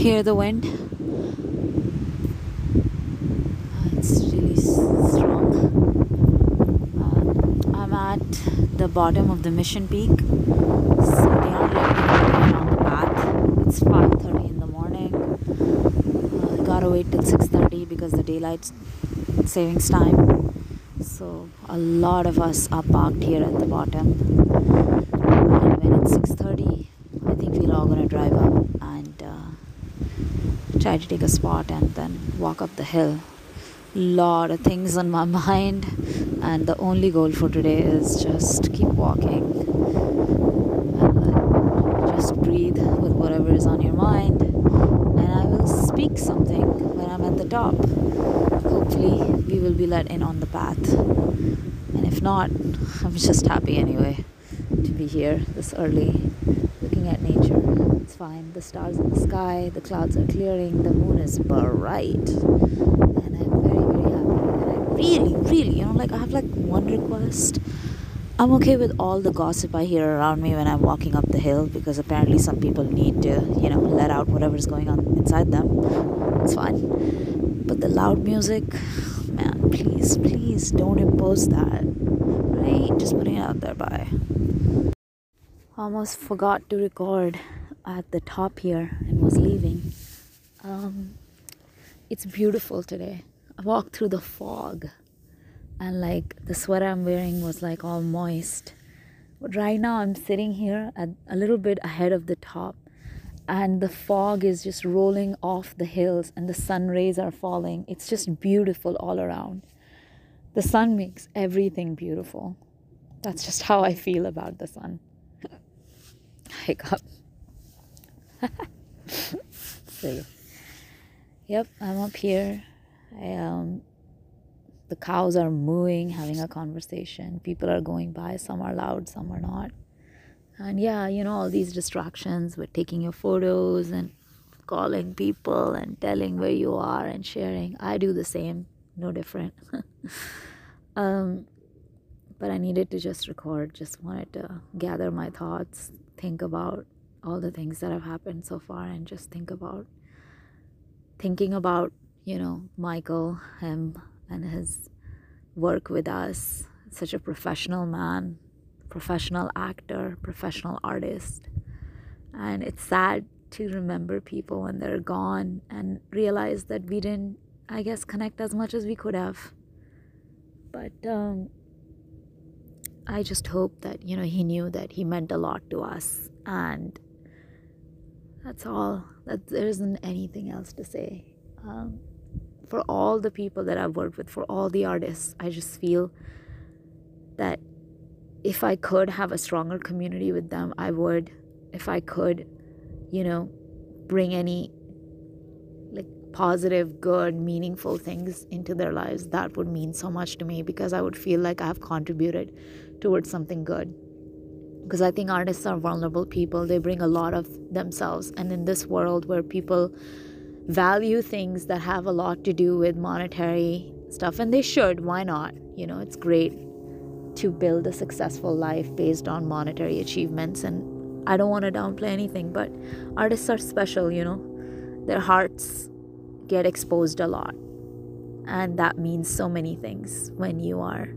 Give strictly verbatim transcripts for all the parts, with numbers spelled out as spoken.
hear the wind. Uh, it's really strong. Uh, I'm at the bottom of the Mission Peak. So they are letting me on the path. It's five thirty in the morning. Uh, I gotta wait till six thirty because the daylight savings time. So a lot of us are parked here at the bottom. six thirty, I think we're all gonna drive up and uh, try to take a spot and then walk up the hill. Lot of things on my mind, and the only goal for today is just keep walking and just breathe with whatever is on your mind, and I will speak something when I'm at the top. Hopefully we will be let in on the path, and if not, I'm just happy anyway to be here this early, looking at nature. It's fine. The stars in the sky, the clouds are clearing, the moon is bright, and I'm very, very happy. And I really, really, you know, like I have like one request. I'm okay with all the gossip I hear around me when I'm walking up the hill, because apparently some people need to, you know, let out whatever's going on inside them. It's fine. But the loud music, man, please, please don't impose that. Right? Just putting it out there. Bye. Almost forgot to record at the top here and was leaving. Um, it's beautiful today. I walked through the fog, and like the sweater I'm wearing was like all moist. But right now I'm sitting here at a little bit ahead of the top, and the fog is just rolling off the hills and the sun rays are falling. It's just beautiful all around. The sun makes everything beautiful. That's just how I feel about the sun. Hiccup. So, yep, I'm up here. I, um, the cows are mooing, having a conversation. People are going by. Some are loud, some are not. And yeah, you know, all these distractions with taking your photos and calling people and telling where you are and sharing. I do the same, no different. um, but I needed to just record. Just wanted to gather my thoughts, think about all the things that have happened so far, and just think about thinking about you know Michael, him and his work with us. Such a professional man, professional actor, professional artist. And it's sad to remember people when they're gone and realize that we didn't, I guess, connect as much as we could have. But um I just hope that, you know, he knew that he meant a lot to us, and that's all. That there isn't anything else to say. Um, for all the people that I've worked with, for all the artists, I just feel that if I could have a stronger community with them, I would. If I could, you know, bring any like positive, good, meaningful things into their lives, that would mean so much to me, because I would feel like I have contributed towards something good. Because I think artists are vulnerable people. They bring a lot of themselves, and in this world where people value things that have a lot to do with monetary stuff, and they should, why not? You know, it's great to build a successful life based on monetary achievements, and I don't want to downplay anything, but artists are special, you know. Their hearts get exposed a lot, and that means so many things. When you are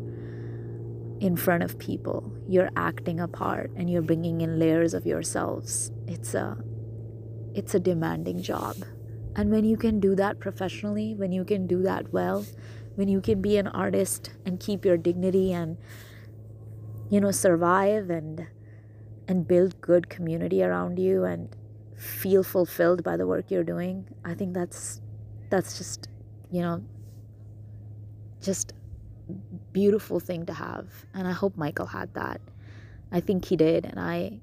in front of people, you're acting a part and you're bringing in layers of yourselves. It's a it's a demanding job, and when you can do that professionally, when you can do that well, when you can be an artist and keep your dignity and you know survive and and build good community around you and feel fulfilled by the work you're doing, I think that's that's just you know just beautiful thing to have. And I hope Michael had that. I think he did, and I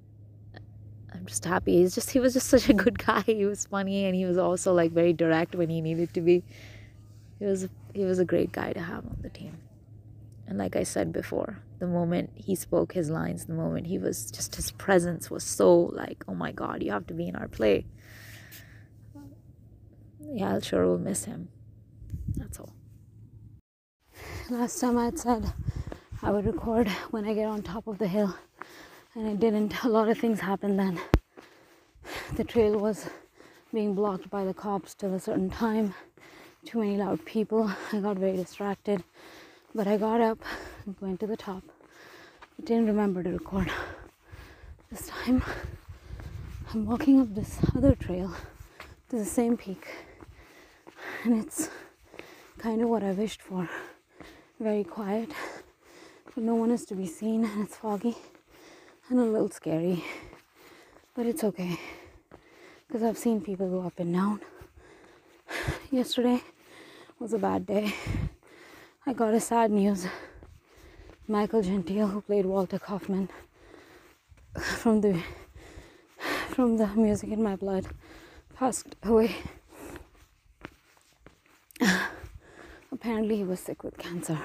I'm just happy. He's just he was just such a good guy. He was funny, and he was also like very direct when he needed to be. He was he was a great guy to have on the team. And like I said before, the moment he spoke his lines, the moment he was just, his presence was so like, oh my God, you have to be in our play. Yeah, I'll sure will miss him. That's all. Last time I had said I would record when I get on top of the hill, and I didn't. A lot of things happened then. The trail was being blocked by the cops till a certain time, too many loud people. I got very distracted, but I got up and went to the top. I didn't remember to record this time. I'm walking up this other trail to the same peak, and it's kind of what I wished for. Very quiet, but no one is to be seen, and it's foggy and a little scary, but it's okay because I've seen people go up and down. Yesterday was a bad day. I got a sad news. Michael Gentile, who played Walter Kaufman from the from the Music in My Blood, passed away. Apparently he was sick with cancer,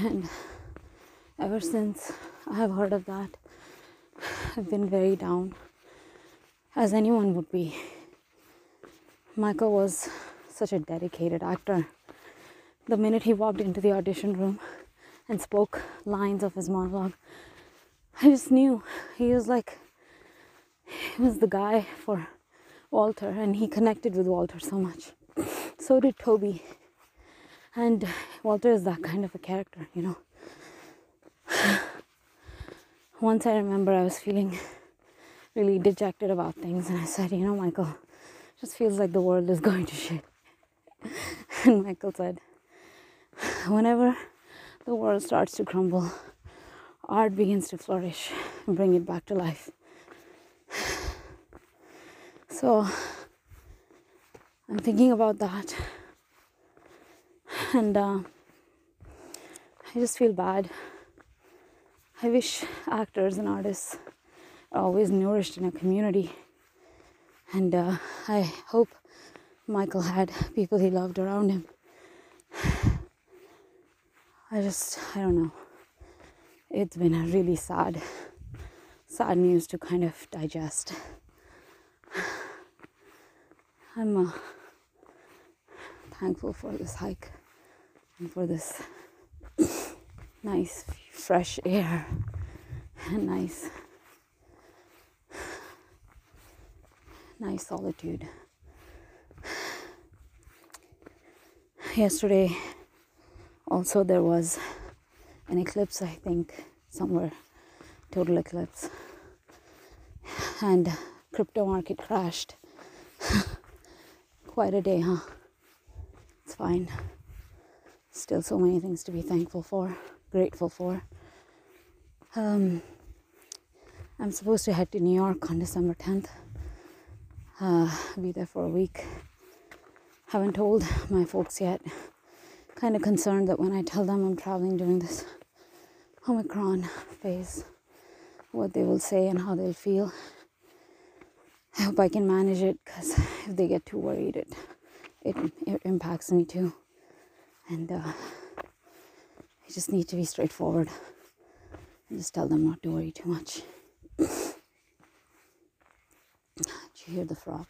and ever since I have heard of that, I've been very down, as anyone would be. Michael was such a dedicated actor. The minute he walked into the audition room and spoke lines of his monologue, I just knew he was like, he was the guy for Walter, and he connected with Walter so much. So did Toby. And Walter is that kind of a character, you know. Once I remember I was feeling really dejected about things, and I said, you know, Michael, it just feels like the world is going to shit. And Michael said, whenever the world starts to crumble, art begins to flourish and bring it back to life. So I'm thinking about that, and uh, I just feel bad. I wish actors and artists are always nourished in a community, and uh, I hope Michael had people he loved around him. I just, I don't know. It's been a really sad, sad news to kind of digest. I'm uh, thankful for this hike and for this nice, fresh air and nice, nice solitude. Yesterday, also, there was an eclipse, I think, somewhere, total eclipse. And crypto market crashed. Quite a day, huh? It's fine. Still so many things to be thankful for, grateful for. Um, I'm supposed to head to New York on December tenth. Uh, be there for a week. Haven't told my folks yet. Kind of concerned that when I tell them I'm traveling during this Omicron phase, what they will say and how they'll feel. I hope I can manage it, because if they get too worried, it it, it impacts me too. And uh, I just need to be straightforward and just tell them not to worry too much. Did you hear the frog?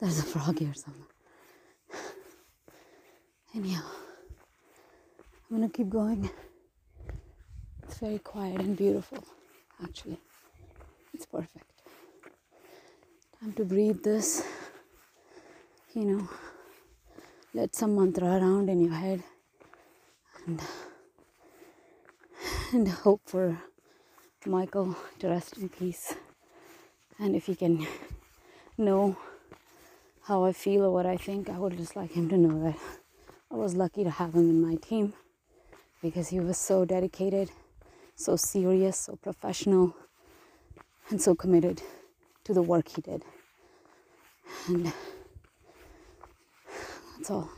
There's a frog here somewhere. Anyhow, I'm gonna keep going. It's very quiet and beautiful, actually. It's perfect. Time to breathe this, you know, let some mantra around in your head, and, and hope for Michael to rest in peace. And if he can know how I feel or what I think, I would just like him to know that I was lucky to have him in my team, because he was so dedicated, so serious, so professional, and so committed to the work he did. And that's all.